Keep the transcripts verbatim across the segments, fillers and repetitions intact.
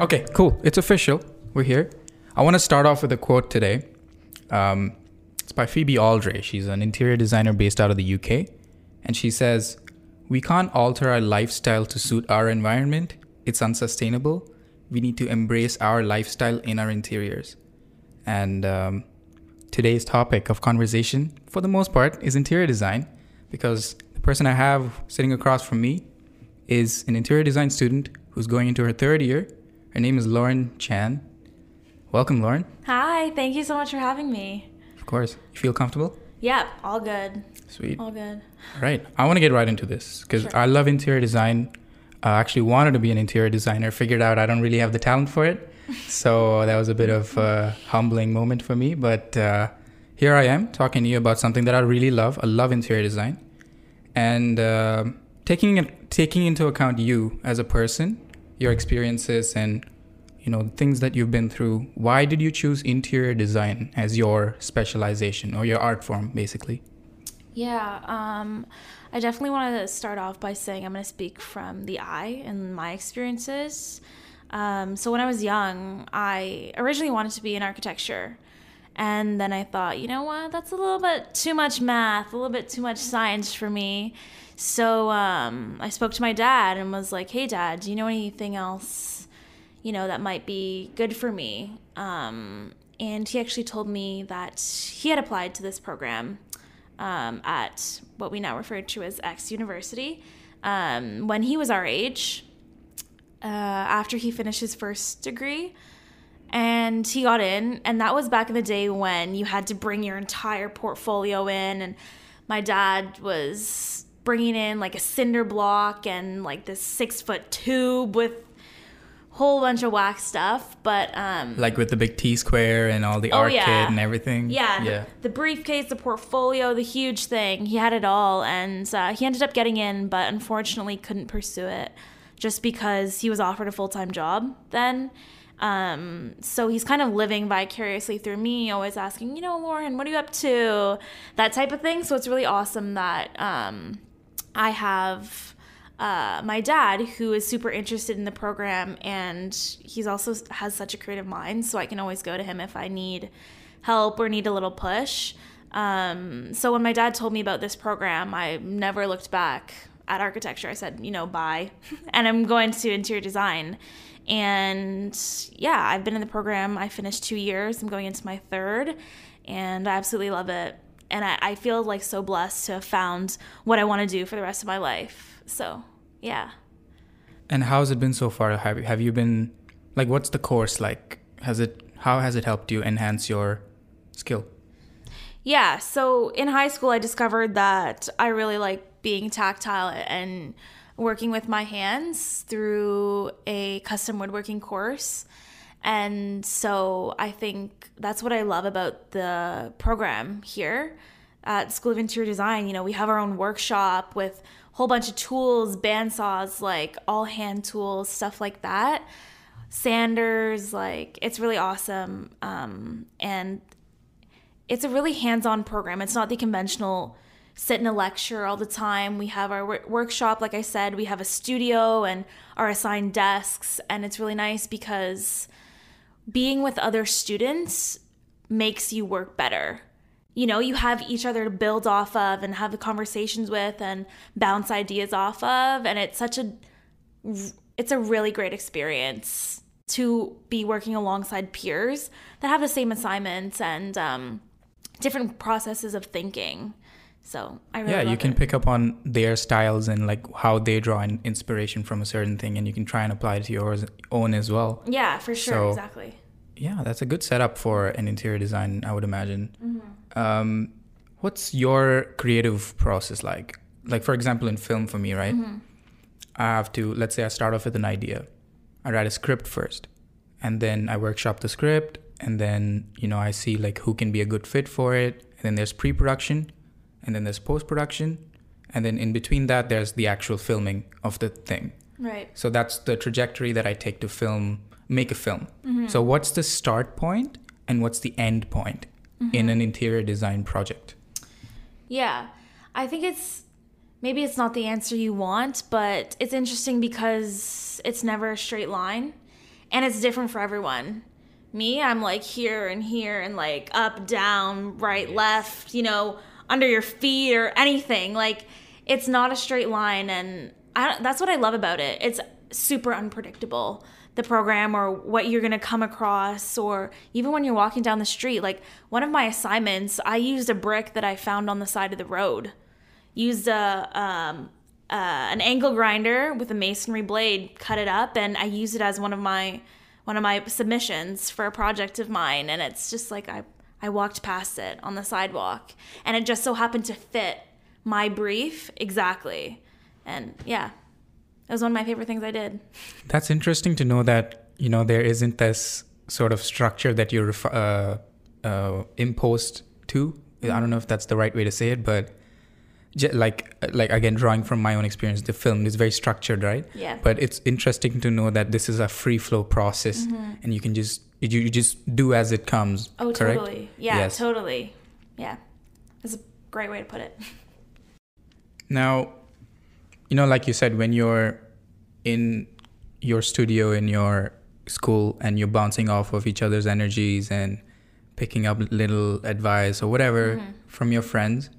Okay, cool. It's official. We're here. I want to start off with a quote today. Um, it's by Phoebe Aldrey. She's an interior designer based out of the U K. And she says, "We can't alter our lifestyle to suit our environment. It's unsustainable. We need to embrace our lifestyle in our interiors." And um, today's topic of conversation, for the most part, is interior design, because the person I have sitting across from me is an interior design student who's going into her third year. Her name is Lauren Chan. Welcome, Lauren. Hi, thank you so much for having me. Of course. You feel comfortable? Yeah, all good. Sweet. All good. All right. I want to get right into this because sure. I love interior design. I actually wanted to be an interior designer, figured out I don't really have the talent for it. So that was a bit of a humbling moment for me. But uh, here I am talking to you about something that I really love. I love interior design. And uh, taking, taking into account you as a person, your experiences and, you know, things that you've been through. Why did you choose interior design as your specialization or your art form, basically? Yeah, um, I definitely want to start off by saying I'm going to speak from the I and my experiences. Um, so when I was young, I originally wanted to be in architecture. And then I thought, you know what, that's a little bit too much math, a little bit too much science for me. So um, I spoke to my dad and was like, "Hey, Dad, do you know anything else, you know, that might be good for me?" Um, and he actually told me that he had applied to this program um, at what we now refer to as X University um, when he was our age, uh, after he finished his first degree. And he got in, and that was back in the day when you had to bring your entire portfolio in, and my dad was bringing in like a cinder block and like this six foot tube with a whole bunch of wax stuff, but um, like with the big T square and all the oh, art yeah. kit and everything. Yeah, yeah. The, the briefcase, the portfolio, the huge thing. He had it all, and uh, he ended up getting in, but unfortunately couldn't pursue it just because he was offered a full time job then. Um, so he's kind of living vicariously through me, always asking, you know, "Lauren, what are you up to?" That type of thing. So it's really awesome that, um, I have, uh, my dad who is super interested in the program, and he's also has such a creative mind. So I can always go to him if I need help or need a little push. Um, so when my dad told me about this program, I never looked back at architecture. I said, you know, bye. And I'm going to interior design. And yeah, I've been in the program. I finished two years. I'm going into my third, and I absolutely love it. And I, I feel like so blessed to have found what I want to do for the rest of my life. So yeah. And how's it been so far? Have you, have you been like, what's the course like? Has it, how has it helped you enhance your skill? Yeah. So in high school, I discovered that I really like being tactile and working with my hands through a custom woodworking course. And so I think that's what I love about the program here at School of Interior Design. You know, we have our own workshop with a whole bunch of tools, bandsaws, like all hand tools, stuff like that. Sanders, like it's really awesome. Um, and it's a really hands-on program. It's not the conventional sit in a lecture all the time. We have our workshop, like I said, we have a studio and our assigned desks, and it's really nice because being with other students makes you work better. You know, you have each other to build off of and have the conversations with and bounce ideas off of, and it's such a, it's a really great experience to be working alongside peers that have the same assignments and um, different processes of thinking. So I really yeah, love you can it. Pick up on their styles and like how they draw an inspiration from a certain thing, and you can try and apply it to your own as well. Yeah, for sure, so, exactly. Yeah, that's a good setup for an interior design, I would imagine. Mm-hmm. Um, what's your creative process like? Like, for example, in film for me, right? Mm-hmm. I have to, let's say I start off with an idea. I write a script first, and then I workshop the script, and then, you know, I see like who can be a good fit for it, and then there's pre-production. And then there's post-production. And then in between that, there's the actual filming of the thing. Right. So that's the trajectory that I take to film, make a film. Mm-hmm. So what's the start point and what's the end point mm-hmm. in an interior design project? Yeah, I think it's, maybe it's not the answer you want, but it's interesting because it's never a straight line. and it's different for everyone. Me, I'm like here and here and like up, down, right, left, you know, under your feet or anything. Like, it's not a straight line, and I, that's what I love about it. It's super unpredictable, the program, or what you're going to come across, or even when you're walking down the street. Like, one of my assignments, I used a brick that I found on the side of the road, used a um, uh, an angle grinder with a masonry blade, cut it up, and I used it as one of my one of my submissions for a project of mine. And it's just like I, I walked past it on the sidewalk, and it just so happened to fit my brief exactly. And yeah, it was one of my favorite things I did. That's interesting to know that, you know, there isn't this sort of structure that you're uh, uh, imposed to. Mm-hmm. I don't know if that's the right way to say it, but j- like, like again, drawing from my own experience, the film is very structured, right? Yeah. But it's interesting to know that this is a free flow process, mm-hmm. and you can just, you, you just do as it comes. Oh, correct? Totally. Yeah, yes. Totally. Yeah. That's a great way to put it. Now, you know, like you said, when you're in your studio, in your school, and you're bouncing off of each other's energies and picking up little advice or whatever mm-hmm. from your friends.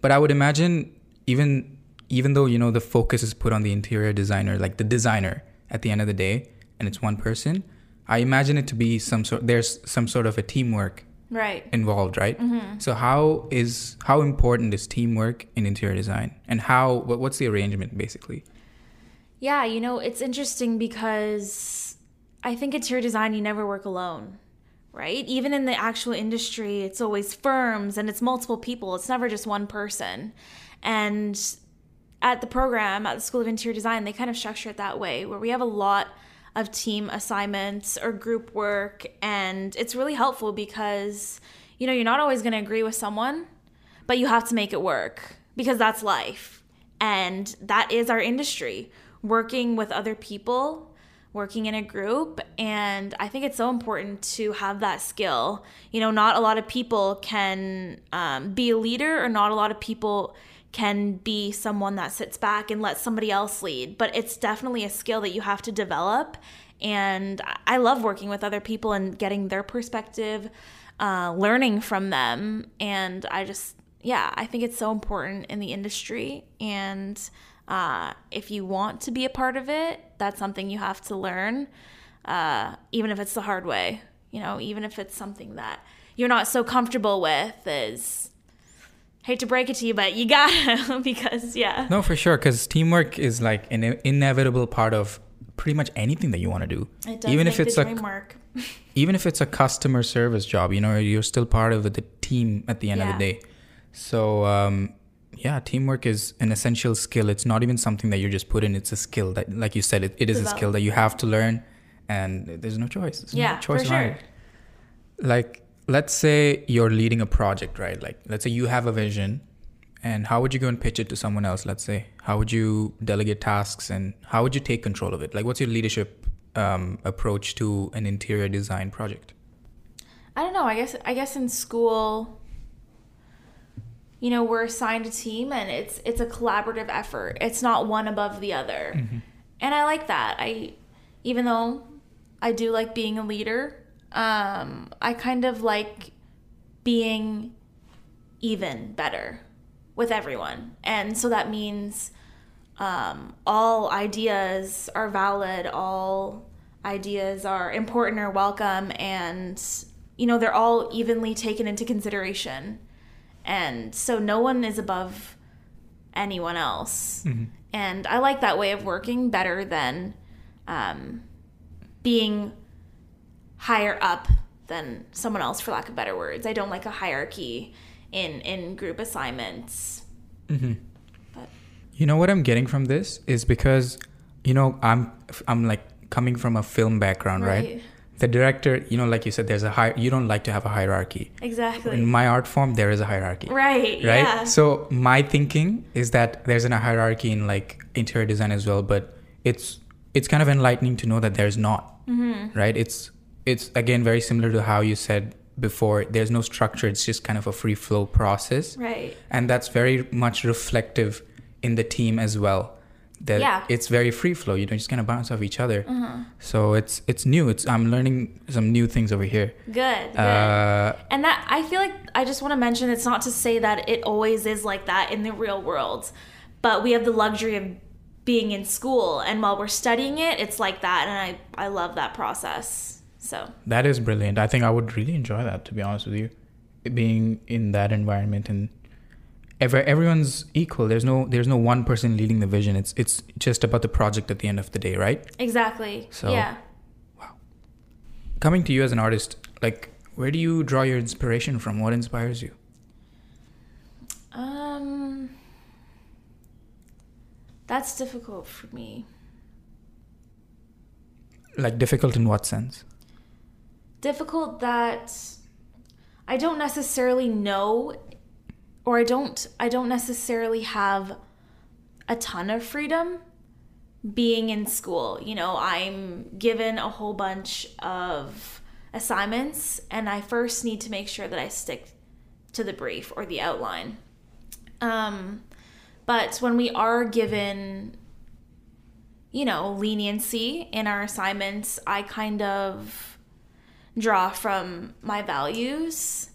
But I would imagine even even though, you know, the focus is put on the interior designer, like the designer at the end of the day, and it's one person, I imagine it to be some sort, there's some sort of a teamwork right. involved, right? Mm-hmm. So how is how important is teamwork in interior design, and how what's the arrangement basically? Yeah, you know, it's interesting because I think interior design, you never work alone, right? Even in the actual industry, it's always firms and it's multiple people. It's never just one person. And at the program, at the School of Interior Design, they kind of structure it that way, where we have a lot of team assignments or group work. And it's really helpful because, you know, you're not always going to agree with someone, but you have to make it work, because that's life. And that is our industry, working with other people, working in a group. And I think it's so important to have that skill. You know, not a lot of people can um, be a leader, or not a lot of people can be someone that sits back and lets somebody else lead. But it's definitely a skill that you have to develop. And I love working with other people and getting their perspective, uh, learning from them. And I just, yeah, I think it's so important in the industry. And uh, if you want to be a part of it, that's something you have to learn, uh, even if it's the hard way. You know, even if it's something that you're not so comfortable with, is... Hate to break it to you, but you gotta, because, yeah. No, for sure, because teamwork is like an inevitable part of pretty much anything that you want to do. It does even make if it's the dream a, work. Even if it's a customer service job, you know, you're still part of the team at the end yeah. of the day. So, um, yeah, teamwork is an essential skill. It's not even something that you just put in. It's a skill that, like you said, it, it is Develop. a skill that you have to learn, and there's no choice. There's yeah, no choice for sure. Around. Like... Let's say you're leading a project, right? Like, let's say you have a vision, and how would you go and pitch it to someone else? Let's say, how would you delegate tasks, and how would you take control of it? Like, what's your leadership um, approach to an interior design project? I don't know. I guess I guess in school, you know, we're assigned a team, and it's it's a collaborative effort. It's not one above the other, mm-hmm. and I like that. I, even though I do like being a leader. Um, I kind of like being even better with everyone. And so that means um, all ideas are valid, all ideas are important or welcome, and, you know, they're all evenly taken into consideration. And so no one is above anyone else. Mm-hmm. And I like that way of working better than um, being... higher up than someone else, for lack of better words. I don't like a hierarchy in, in group assignments. Mm-hmm. But you know what I'm getting from this is because, you know, I'm I'm like coming from a film background, right? right? The director, you know, like you said, there's a hi- you don't like to have a hierarchy. Exactly. In my art form, there is a hierarchy. Right. Right. Yeah. So my thinking is that there's a hierarchy in like interior design as well, but it's it's kind of enlightening to know that there's not. Mm-hmm. Right. It's It's, again, very similar to how you said before. There's no structure. It's just kind of a free flow process. Right. And that's very much reflective in the team as well. that yeah. it's very free flow. You know, just kind of bounce off each other. Uh-huh. So it's it's new. It's I'm learning some new things over here. Good. good. Uh, and that I feel like I just want to mention, it's not to say that it always is like that in the real world, but we have the luxury of being in school, and while we're studying it, it's like that, and I, I love that process. So that is brilliant. I think I would really enjoy that, to be honest with you, being in that environment. And every, everyone's equal. There's no there's no one person leading the vision. It's it's just about the project at the end of the day, right? Exactly. So, yeah. Wow. Coming to you as an artist, like, where do you draw your inspiration from? What inspires you? Um. That's difficult for me. Like, difficult in what sense? Difficult that I don't necessarily know, or I don't I don't necessarily have a ton of freedom being in school. You know, I'm given a whole bunch of assignments, and I first need to make sure that I stick to the brief or the outline. Um... But when we are given, you know, leniency in our assignments, I kind of draw from my values.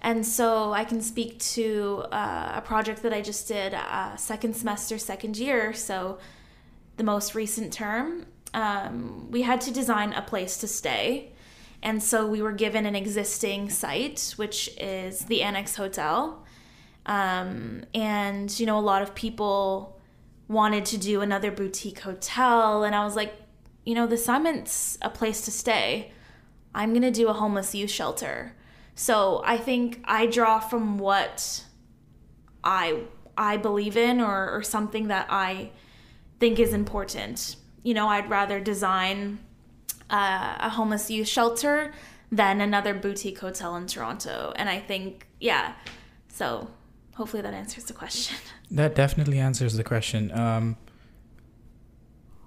And so I can speak to uh, a project that I just did uh, second semester, second year, so the most recent term. Um, we had to design a place to stay. And so we were given an existing site, which is the Annex Hotel. Um, and, you know, a lot of people wanted to do another boutique hotel. And I was like, you know, the summit's a place to stay. I'm going to do a homeless youth shelter. So I think I draw from what I I believe in, or, or something that I think is important. You know, I'd rather design uh, a homeless youth shelter than another boutique hotel in Toronto. And I think, yeah, so... hopefully that answers the question. That definitely answers the question. Um,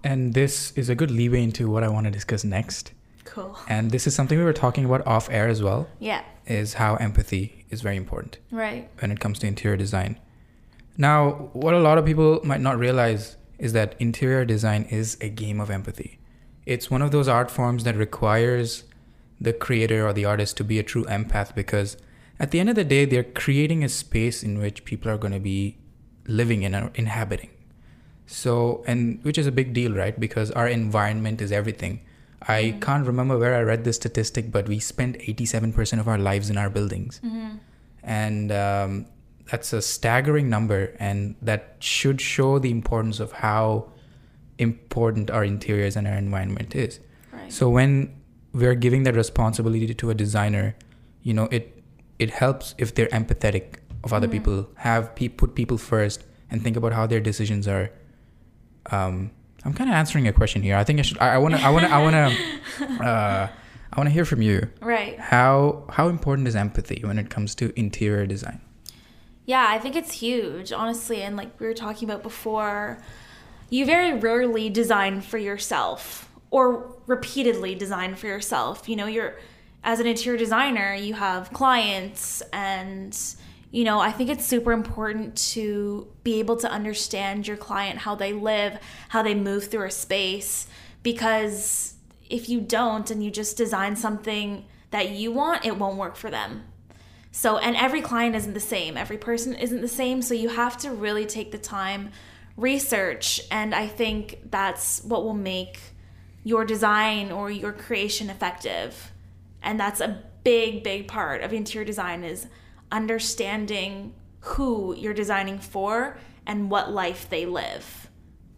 and this is a good leeway into what I want to discuss next. Cool. And this is something we were talking about off air as well. Yeah. Is how empathy is very important. Right. When it comes to interior design. Now, what a lot of people might not realize is that interior design is a game of empathy. It's one of those art forms that requires the creator or the artist to be a true empath, because at the end of the day, they're creating a space in which people are going to be living in or inhabiting. So, and which is a big deal, right? Because our environment is everything. I mm-hmm. can't remember where I read this statistic, but we spend eighty-seven percent of our lives in our buildings. Mm-hmm. And um, that's a staggering number. And that should show the importance of how important our interiors and our environment is. Right. So when we're giving that responsibility to a designer, you know, it, It helps if they're empathetic of other mm-hmm. people, have pe- put people first, and think about how their decisions are. Um, I'm kind of answering a question here. I think I should. I want to. I want to. I want to. Uh, I want to hear from you. Right. How How important is empathy when it comes to interior design? Yeah, I think it's huge, honestly. And like we were talking about before, you very rarely design for yourself, or repeatedly design for yourself. You know, you're. As an interior designer, you have clients, and, you know, I think it's super important to be able to understand your client, how they live, how they move through a space, because if you don't and you just design something that you want, it won't work for them. So, and every client isn't the same. Every person isn't the same. So you have to really take the time, research, and I think that's what will make your design or your creation effective. And that's a big, big part of interior design, is understanding who you're designing for and what life they live.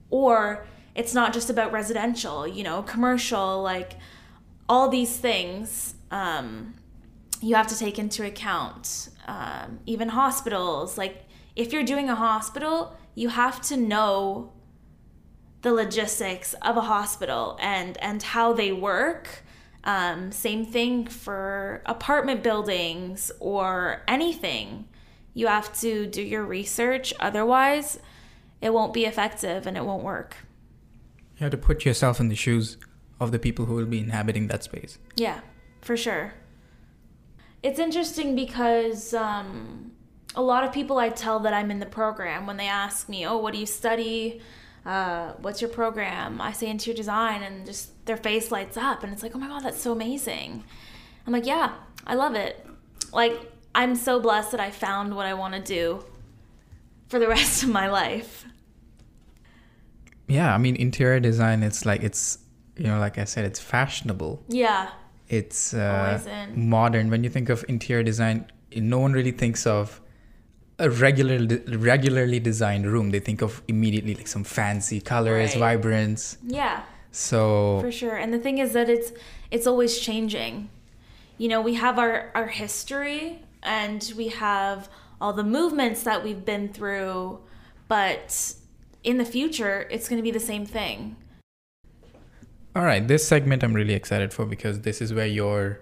Or it's not just about residential, you know, commercial, like all these things um, you have to take into account. Um, even hospitals, like if you're doing a hospital, you have to know the logistics of a hospital and, and how they work. Um, same thing for apartment buildings or anything. You have to do your research. Otherwise, it won't be effective and it won't work. You have to put yourself in the shoes of the people who will be inhabiting that space. Yeah, for sure. It's interesting because um, a lot of people I tell that I'm in the program, when they ask me, oh, what do you study? uh, what's your program? I say interior design, and just their face lights up, and it's like, oh my God, that's so amazing. I'm like, yeah, I love it. Like, I'm so blessed that I found what I want to do for the rest of my life. Yeah, I mean, interior design, it's like, it's, you know, like I said, it's fashionable. Yeah. It's uh, modern. When you think of interior design, no one really thinks of a regular, regularly designed room. They think of immediately like some fancy colors, right. Vibrance. Yeah. So. For sure. And the thing is that it's it's always changing. You know, we have our, our history and we have all the movements that we've been through, but in the future, it's going to be the same thing. All right. This segment I'm really excited for because this is where your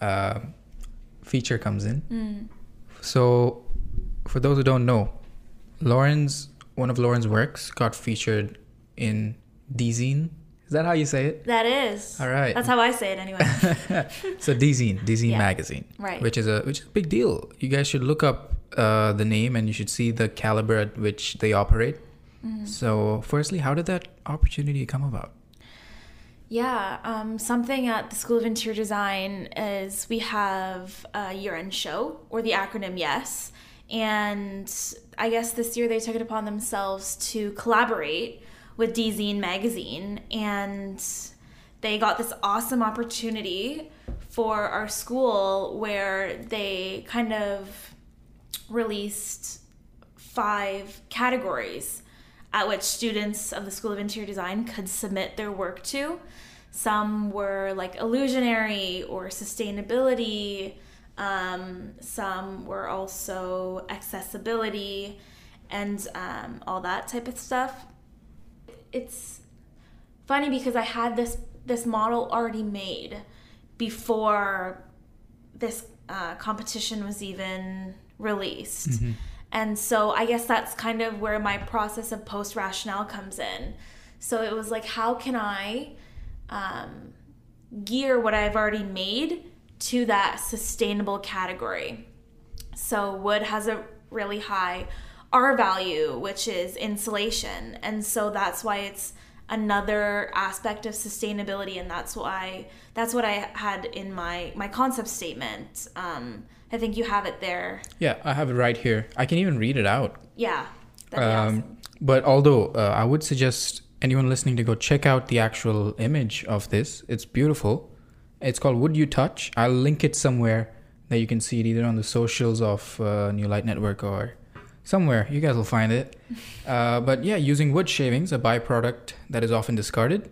uh, feature comes in. Mm. So for those who don't know, Lauren's, one of Lauren's works got featured in Dezeen. Is that how you say it? That is. All right. That's how I say it anyway. So Dezeen, Dezeen yeah. magazine. Right. Which is a which is a big deal. You guys should look up uh, the name and you should see the caliber at which they operate. Mm. So firstly, how did that opportunity come about? Yeah, um, something at the School of Interior Design is we have a year-end show, or the acronym YES, and I guess this year they took it upon themselves to collaborate with Dezeen magazine, and they got this awesome opportunity for our school where they kind of released five categories at which students of the School of Interior Design could submit their work to. Some were like illusionary or sustainability. Um, some were also accessibility and um, all that type of stuff. It's funny because I had this, this model already made before this uh, competition was even released. Mm-hmm. And so I guess that's kind of where my process of post-rationale comes in. So it was like, how can I um, gear what I've already made to that sustainable category? So wood has a really high R value, which is insulation. And so that's why it's another aspect of sustainability. And that's why that's what I had in my, my concept statement. Um, I think you have it there. Yeah, I have it right here. I can even read it out. Yeah, that'd be um, awesome. But although uh, I would suggest anyone listening to go check out the actual image of this. It's beautiful. It's called Would You Touch? I'll link it somewhere that you can see it either on the socials of uh, New Light Network or somewhere. You guys will find it. Uh, but yeah, using wood shavings, a byproduct that is often discarded.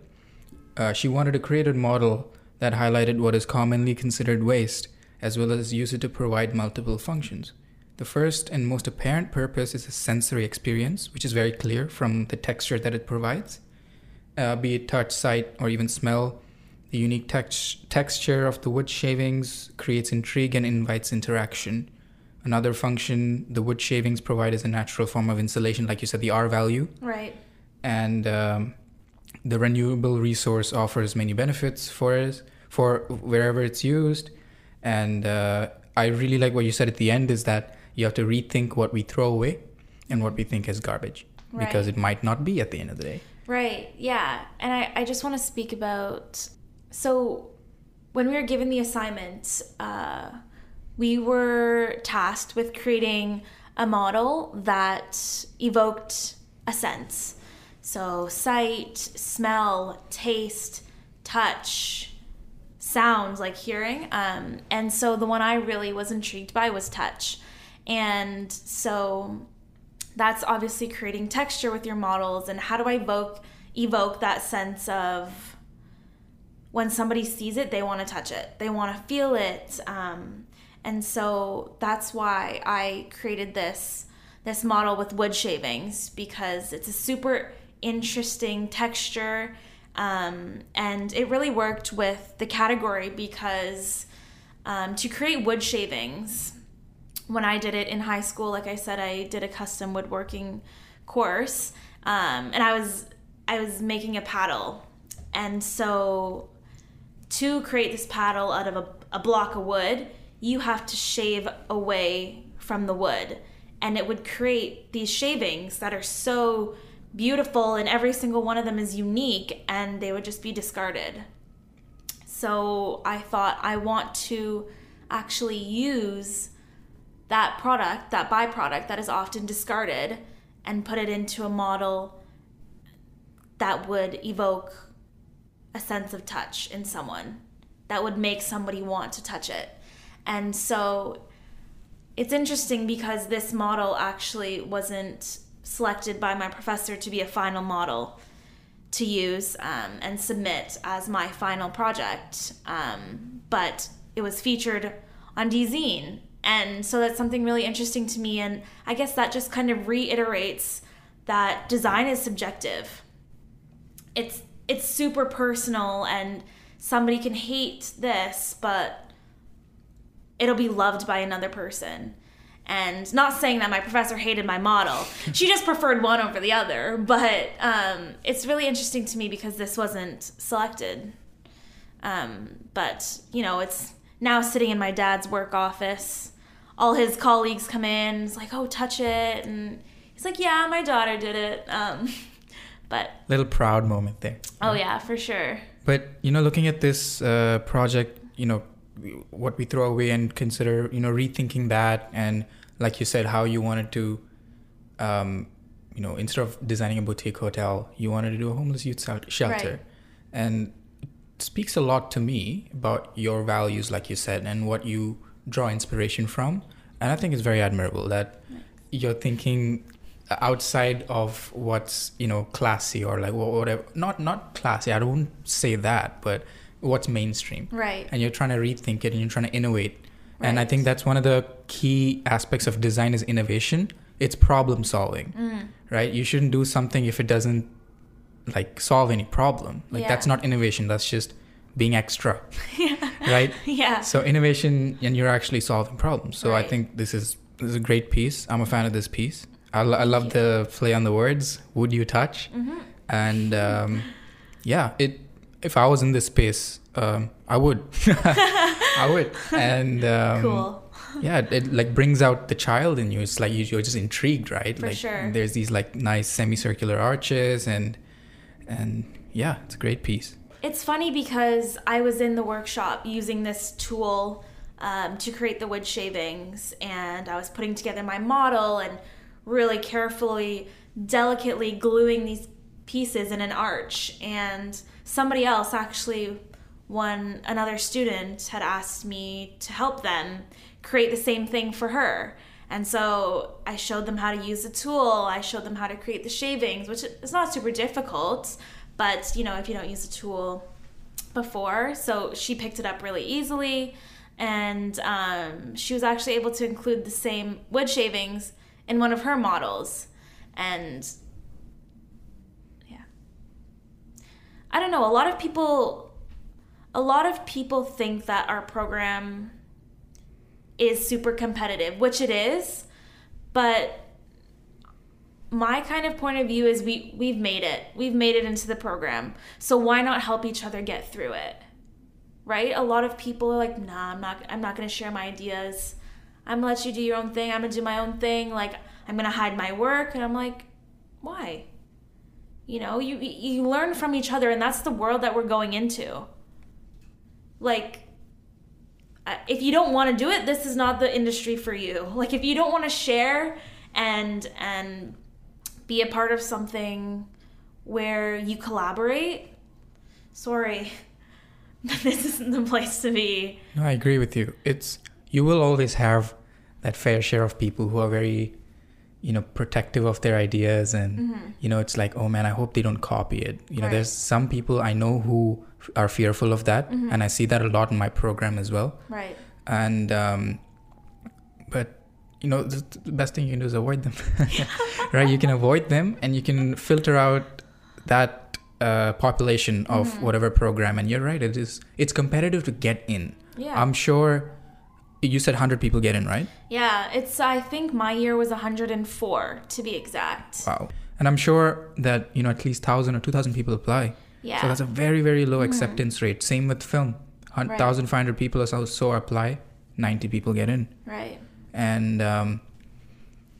Uh, she wanted to create a model that highlighted what is commonly considered waste, as well as use it to provide multiple functions. The first and most apparent purpose is a sensory experience, which is very clear from the texture that it provides, uh, be it touch, sight, or even smell. The unique tex- texture of the wood shavings creates intrigue and invites interaction. Another function the wood shavings provide is a natural form of insulation, like you said, the R value. Right. And um, the renewable resource offers many benefits for us, for wherever it's used. And uh, I really like what you said at the end is that you have to rethink what we throw away and what we think is garbage, right, because it might not be at the end of the day. Right. Yeah. And I, I just want to speak about, so when we were given the assignment, uh, we were tasked with creating a model that evoked a sense. So sight, smell, taste, touch, sounds, like hearing, um, and so the one I really was intrigued by was touch. And so that's obviously creating texture with your models, and how do I evoke evoke that sense of when somebody sees it, they want to touch it, they want to feel it, um, and so that's why I created this this model with wood shavings, because it's a super interesting texture. Um, and it really worked with the category because um, to create wood shavings, when I did it in high school, like I said, I did a custom woodworking course, um, and I was I was making a paddle. And so to create this paddle out of a, a block of wood, you have to shave away from the wood, and it would create these shavings that are so beautiful and every single one of them is unique, and they would just be discarded. So I thought, I want to actually use that product, that byproduct that is often discarded, and put it into a model that would evoke a sense of touch in someone, that would make somebody want to touch it. And so it's interesting because this model actually wasn't selected by my professor to be a final model to use um, and submit as my final project, um, but it was featured on Dezeen. And so that's something really interesting to me, and I guess that just kind of reiterates that design is subjective. It's it's super personal, and somebody can hate this, but it'll be loved by another person. And not saying that my professor hated my model. She just preferred one over the other. But um, it's really interesting to me because this wasn't selected. Um, but, you know, it's now sitting in my dad's work office. All his colleagues come in. It's like, oh, touch it. And he's like, yeah, my daughter did it. Um, but little proud moment there. Oh, yeah, for sure. But, you know, looking at this uh, project, you know, what we throw away and consider, you know, rethinking that and, like you said, how you wanted to, um, you know, instead of designing a boutique hotel, you wanted to do a homeless youth shelter. Right. And it speaks a lot to me about your values, like you said, and what you draw inspiration from. And I think it's very admirable that right. you're thinking outside of what's, you know, classy or like whatever. Not, not classy, I don't say that, but what's mainstream. Right. And you're trying to rethink it and you're trying to innovate. Right. And I think that's one of the key aspects of design is innovation. It's problem solving, mm. right? You shouldn't do something if it doesn't like solve any problem. Like yeah. that's not innovation. That's just being extra, yeah. right? Yeah. So innovation, and you're actually solving problems. So right. I think this is, this is a great piece. I'm a fan of this piece. I, lo- I love yeah. the play on the words, would you touch? Mm-hmm. And um, yeah, it, if I was in this space, um, I would. I would. And um, cool. yeah, it, it like brings out the child in you. It's like you, you're just intrigued, right? For like, sure. There's these like nice semicircular arches, and and yeah, it's a great piece. It's funny because I was in the workshop using this tool um, to create the wood shavings, and I was putting together my model and really carefully, delicately gluing these pieces in an arch. And somebody else, actually one another student, had asked me to help them create the same thing for her. And so I showed them how to use the tool. I showed them how to create the shavings, which is not super difficult, but you know, if you don't use the tool before. So she picked it up really easily, and um, she was actually able to include the same wood shavings in one of her models. And I don't know, a lot of people, a lot of people think that our program is super competitive, which it is, but my kind of point of view is we, we've made it. We've made it into the program. So why not help each other get through it, right? A lot of people are like, nah, I'm not, I'm not going to share my ideas. I'm going to let you do your own thing. I'm going to do my own thing. Like, I'm going to hide my work. And I'm like, why? You know, you you learn from each other, and that's the world that we're going into. Like, if you don't want to do it, this is not the industry for you. Like, if you don't want to share and and be a part of something where you collaborate, sorry, this isn't the place to be. No, I agree with you. It's, you will always have that fair share of people who are very, you know, protective of their ideas, and mm-hmm. you know, it's like, oh man, I hope they don't copy it, you know, right. There's some people I know who f- are fearful of that, mm-hmm. and I see that a lot in my program as well, right? And um but you know, the, the best thing you can do is avoid them. Right, you can avoid them and you can filter out that uh population of mm-hmm. whatever program. And you're right, it is, it's competitive to get in. Yeah, I'm sure. You said one hundred people get in, right? Yeah, it's, I think my year was one hundred four to be exact. Wow. And I'm sure that, you know, at least one thousand or two thousand people apply. Yeah. So that's a very, very low acceptance mm-hmm. rate. Same with film. one thousand five hundred right. people or so, so apply, ninety people get in. Right. And, um,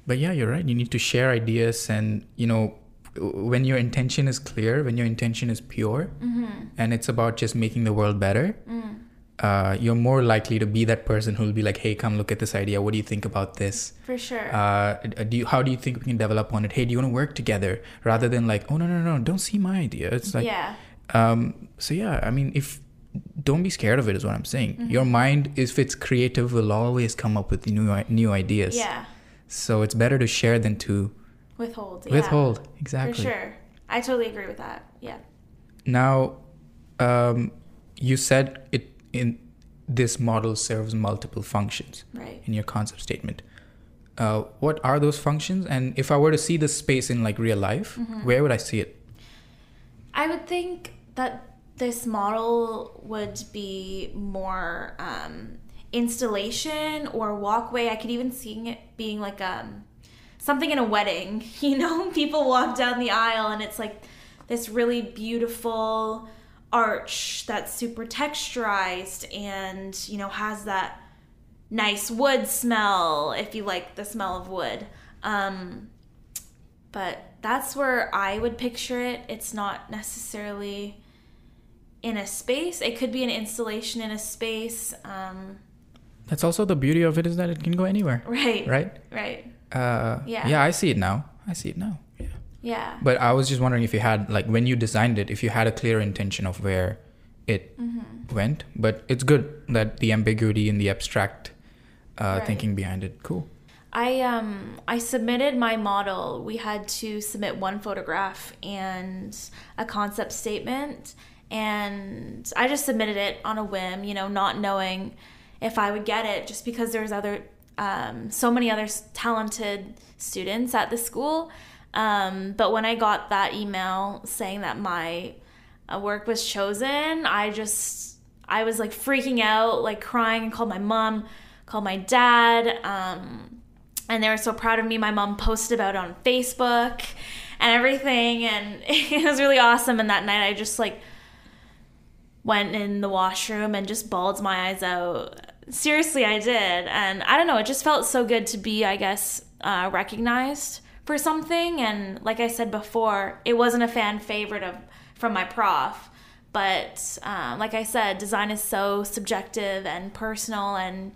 but yeah, you're right. You need to share ideas and, you know, when your intention is clear, when your intention is pure, mm-hmm. and it's about just making the world better, mm. uh, you're more likely to be that person who'll be like, hey, come look at this idea. What do you think about this? For sure. Uh, do you, how do you think we can develop on it? Hey, do you want to work together? Rather than like, oh, no, no, no, don't see my idea. It's like, yeah. Um, so, yeah, I mean, if don't be scared of it is what I'm saying. Mm-hmm. Your mind, if it's creative, will always come up with new new ideas. Yeah. So it's better to share than to withhold. Yeah. Withhold, exactly. For sure. I totally agree with that. Yeah. Now, um, you said it in this model serves multiple functions, right, in your concept statement. Uh, what are those functions? And if I were to see this space in like real life, mm-hmm. where would I see it? I would think that this model would be more um, installation or walkway. I could even see it being like um, something in a wedding. You know, people walk down the aisle and it's like this really beautiful arch that's super texturized and, you know, has that nice wood smell, if you like the smell of wood. Um, but that's where I would picture it. It's not necessarily in a space. It could be an installation in a space. Um, That's also the beauty of it, is that it can go anywhere. Right. Right. Right. Uh, yeah. Yeah, I see it now. I see it now. Yeah. Yeah. But I was just wondering if you had, like, when you designed it, if you had a clear intention of where it mm-hmm. went. But it's good that the ambiguity and the abstract uh, right. thinking behind it. Cool. I um I submitted my model. We had to submit one photograph and a concept statement. And I just submitted it on a whim, you know, not knowing if I would get it, just because there's other, um, so many other talented students at the school. Um, but when I got that email saying that my work was chosen, I just, I was like freaking out, like crying, and called my mom, called my dad. Um, and they were so proud of me. My mom posted about it on Facebook and everything. And it was really awesome. And that night I just like, went in the washroom and just bawled my eyes out. Seriously, I did. And I don't know, it just felt so good to be, I guess, uh, recognized for something. And like I said before, it wasn't a fan favorite of from my prof. But uh, like I said, design is so subjective and personal. And,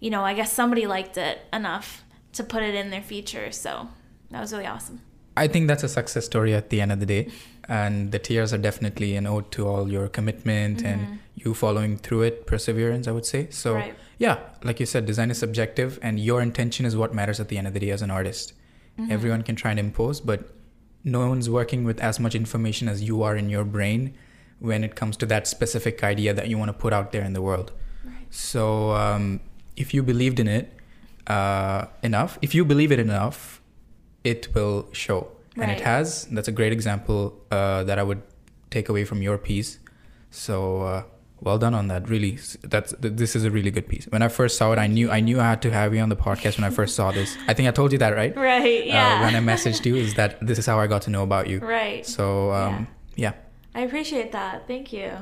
you know, I guess somebody liked it enough to put it in their feature. So that was really awesome. I think that's a success story at the end of the day. And the tears are definitely an ode to all your commitment mm-hmm. and you following through it, perseverance, I would say. So, right. yeah, like you said, design is subjective and your intention is what matters at the end of the day as an artist. Mm-hmm. Everyone can try and impose, but no one's working with as much information as you are in your brain when it comes to that specific idea that you want to put out there in the world. Right. So um, if you believed in it uh, enough, if you believe it enough, it will show. Right. And it has. That's a great example uh, that I would take away from your piece. So uh, well done on that. Really, that's th- this is a really good piece. When I first saw it, I knew I knew I had to have you on the podcast when I first saw this. I think I told you that, right? Right, yeah. Uh, when I messaged you, is that this is how I got to know about you. Right. So, um, yeah. yeah. I appreciate that. Thank you.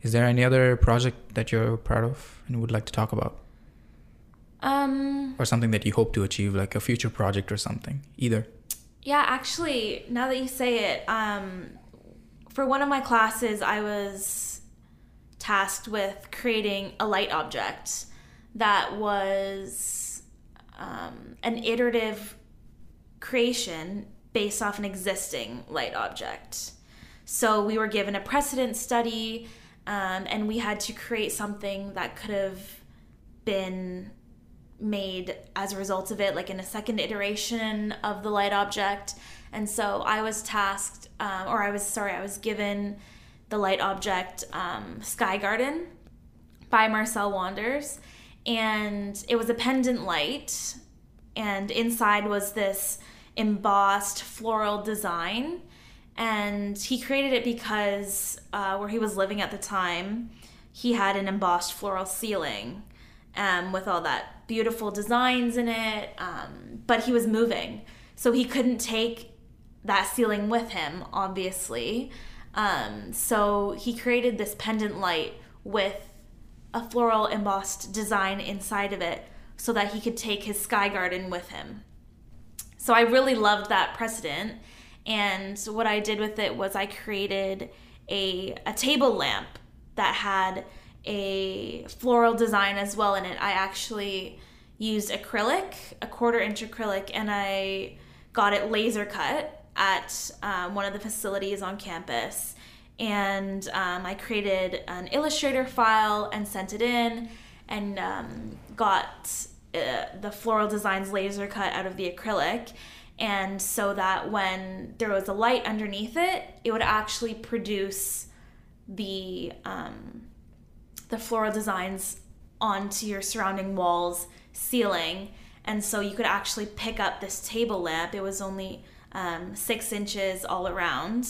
Is there any other project that you're proud of and would like to talk about? Um. Or something that you hope to achieve, like a future project or something, either. Yeah, actually, now that you say it, um, for one of my classes, I was tasked with creating a light object that was um, an iterative creation based off an existing light object. So we were given a precedent study, um, and we had to create something that could have been made as a result of it, like in a second iteration of the light object. And so I was tasked, um, or I was, sorry, I was given the light object um, Sky Garden by Marcel Wanders. And it was a pendant light. And inside was this embossed floral design. And he created it because uh, where he was living at the time, he had an embossed floral ceiling um, with all that beautiful designs in it, um, but he was moving, so he couldn't take that ceiling with him, obviously. Um, so he created this pendant light with a floral embossed design inside of it so that he could take his Sky Garden with him. So I really loved that precedent, And what I did with it was I created a a table lamp that had a floral design as well in it. I actually used acrylic, a quarter inch acrylic, and I got it laser cut at um, one of the facilities on campus. And um, I created an Illustrator file and sent it in, and um, got uh, the floral designs laser cut out of the acrylic. And so that when there was a light underneath it, it would actually produce the um, the floral designs onto your surrounding walls, ceiling. And so you could actually pick up this table lamp. It was only um, six inches all around.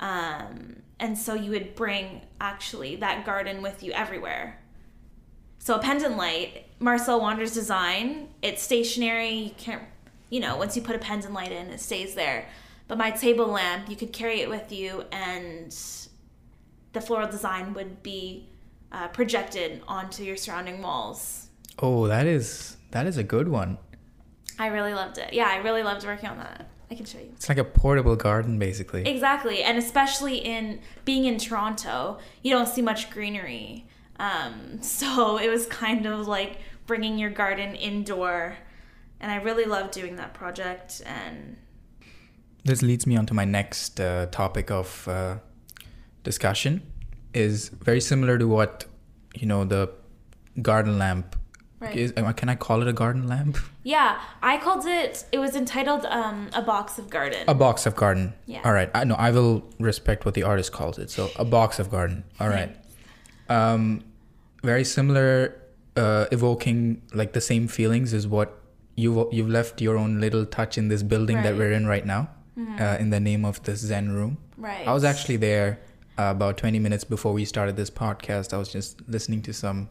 Um, and so you would bring actually that garden with you everywhere. So a pendant light, Marcel Wanders design, it's stationary. You can't, you know, once you put a pendant light in, it stays there. But my table lamp, you could carry it with you, and the floral design would be uh, projected onto your surrounding walls. Oh, that is that is a good one. I really loved it. Yeah, I really loved working on that. I can show you. It's like a portable garden, basically. Exactly, and especially in being in Toronto, you don't see much greenery. Um, so it was kind of like bringing your garden indoor. And I really love doing that project. And this leads me on to my next uh, topic of uh, discussion, is very similar to what, you know, the garden lamp. Right. Is, can I call it a garden lamp? Yeah, I called it, it was entitled um, A Box of Garden. A Box of Garden. Yeah. All right. I, no, I will respect what the artist calls it. So A Box of Garden. All right. um, very similar, uh, evoking like the same feelings as what You've, you've left your own little touch in this building right. that we're in right now, mm-hmm. uh, in the name of the Zen Room. Right. I was actually there uh, about twenty minutes before we started this podcast. I was just listening to some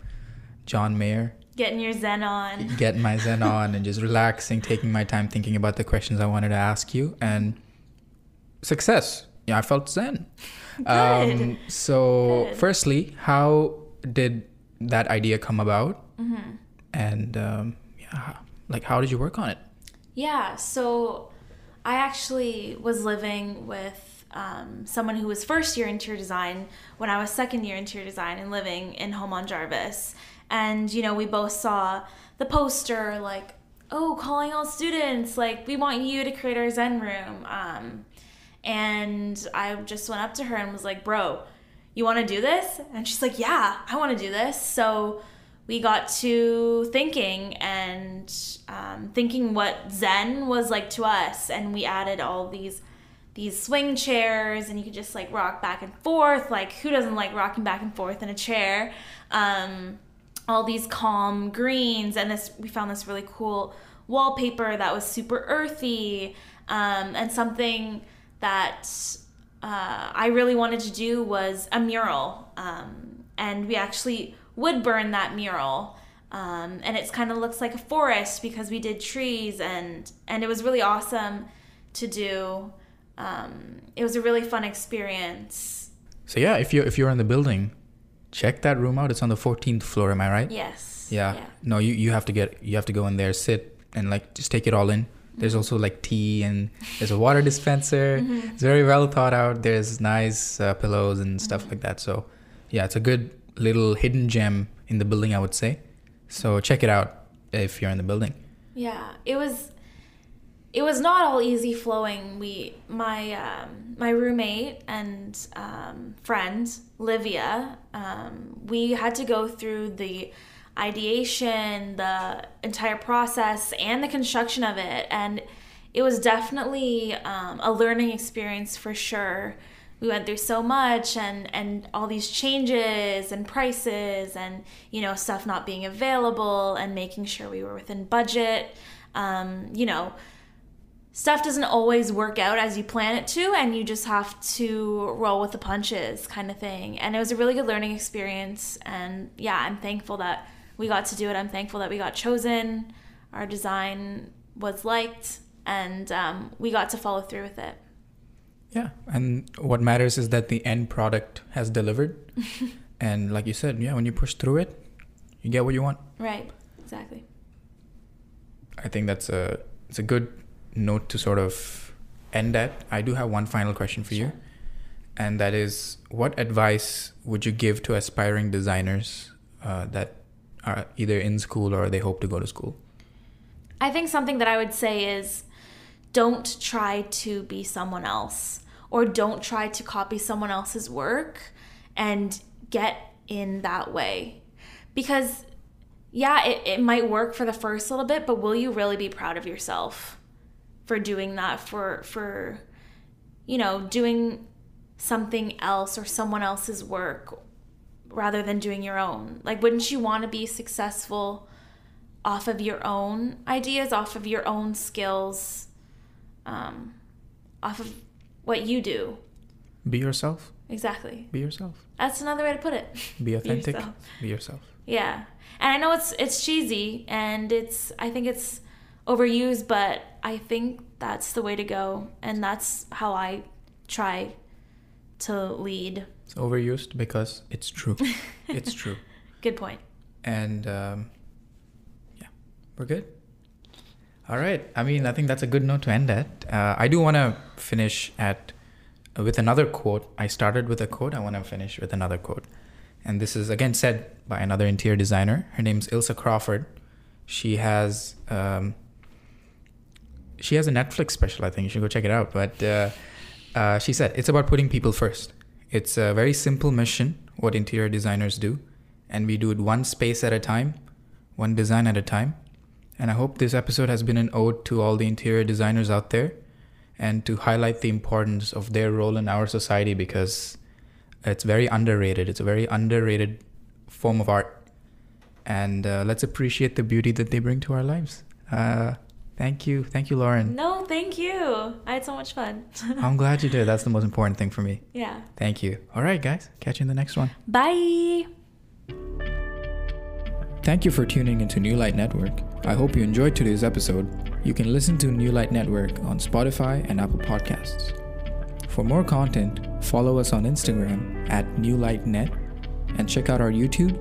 John Mayer. Getting your Zen on. Getting my Zen on and just relaxing, taking my time, thinking about the questions I wanted to ask you. And success. Yeah, I felt Zen. Good. Um, so Good. Firstly, how did that idea come about? Mm-hmm. And um, yeah... Like, how did you work on it? Yeah, so I actually was living with um, someone who was first year interior design when I was second year interior design and living in Home on Jarvis. And, you know, we both saw the poster, like, oh, calling all students, like, we want you to create our Zen room. Um, and I just went up to her and was like, bro, you want to do this? And she's like, yeah, I want to do this. So we got to thinking and um, thinking what Zen was like to us. And we added all these these swing chairs, and you could just like rock back and forth. Like, who doesn't like rocking back and forth in a chair? Um, all these calm greens. And this we found this really cool wallpaper that was super earthy. Um, and something that uh, I really wanted to do was a mural. Um, and we actually... would burn that mural, um, and it's kind of looks like a forest because we did trees, and and it was really awesome to do. Um, it was a really fun experience. So yeah, if you're if you're in the building, check that room out. It's on the fourteenth floor, am I right? Yes. Yeah. yeah. No, you, you have to get you have to go in there, sit, and like just take it all in. Mm-hmm. There's also like tea, and there's a water dispenser. Mm-hmm. It's very well thought out. There's nice uh, pillows and stuff mm-hmm. like that. So yeah, it's a good little hidden gem in the building, I would say. So check it out if you're in the building. Yeah, it was it was not all easy flowing. We my um, my roommate and um, friend Livia, um, we had to go through the ideation, the entire process, and the construction of it, and it was definitely um, a learning experience for sure. We went through so much and, and all these changes and prices and, you know, stuff not being available and making sure we were within budget. Um, you know, stuff doesn't always work out as you plan it to, and you just have to roll with the punches kind of thing. And it was a really good learning experience. And yeah, I'm thankful that we got to do it. I'm thankful that we got chosen. Our design was liked, and um, we got to follow through with it. Yeah, and what matters is that the end product has delivered. And like you said, yeah, when you push through it, you get what you want. Right, exactly. I think that's a it's a good note to sort of end at, I do have one final question for sure. you. And that is, what advice would you give to aspiring designers uh, that are either in school or they hope to go to school? I think something that I would say is, don't try to be someone else, or don't try to copy someone else's work and get in that way. Because, yeah, it, it might work for the first little bit, but will you really be proud of yourself for doing that, for, for you know, doing something else or someone else's work rather than doing your own? Like, wouldn't you want to be successful off of your own ideas, off of your own skills, um, off of what you do? Be yourself. Exactly. Be yourself. That's another way to put it. Be authentic. Be yourself. Be yourself. Yeah. And I know it's it's cheesy and it's I think it's overused, but I think that's the way to go, and that's how I try to lead. It's overused because it's true. It's true. Good point. And um, yeah, we're good. All right. I mean, I think that's a good note to end at. Uh, I do want to finish at uh, with another quote. I started with a quote. I want to finish with another quote. And this is, again, said by another interior designer. Her name's Ilsa Crawford. She has um, she has a Netflix special, I think. You should go check it out. But uh, uh, she said, it's about putting people first. It's a very simple mission, what interior designers do. And we do it one space at a time, one design at a time. And I hope this episode has been an ode to all the interior designers out there, and to highlight the importance of their role in our society, because it's very underrated. It's a very underrated form of art. And uh, let's appreciate the beauty that they bring to our lives. Uh, thank you. Thank you, Lauren. No, thank you. I had so much fun. I'm glad you did. That's the most important thing for me. Yeah. Thank you. All right, guys. Catch you in the next one. Bye. Thank you for tuning into New Light Network. I hope you enjoyed today's episode. You can listen to New Light Network on Spotify and Apple Podcasts. For more content, follow us on Instagram at newlightnet and check out our YouTube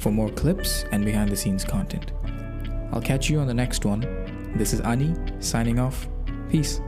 for more clips and behind-the-scenes content. I'll catch you on the next one. This is Ani signing off. Peace.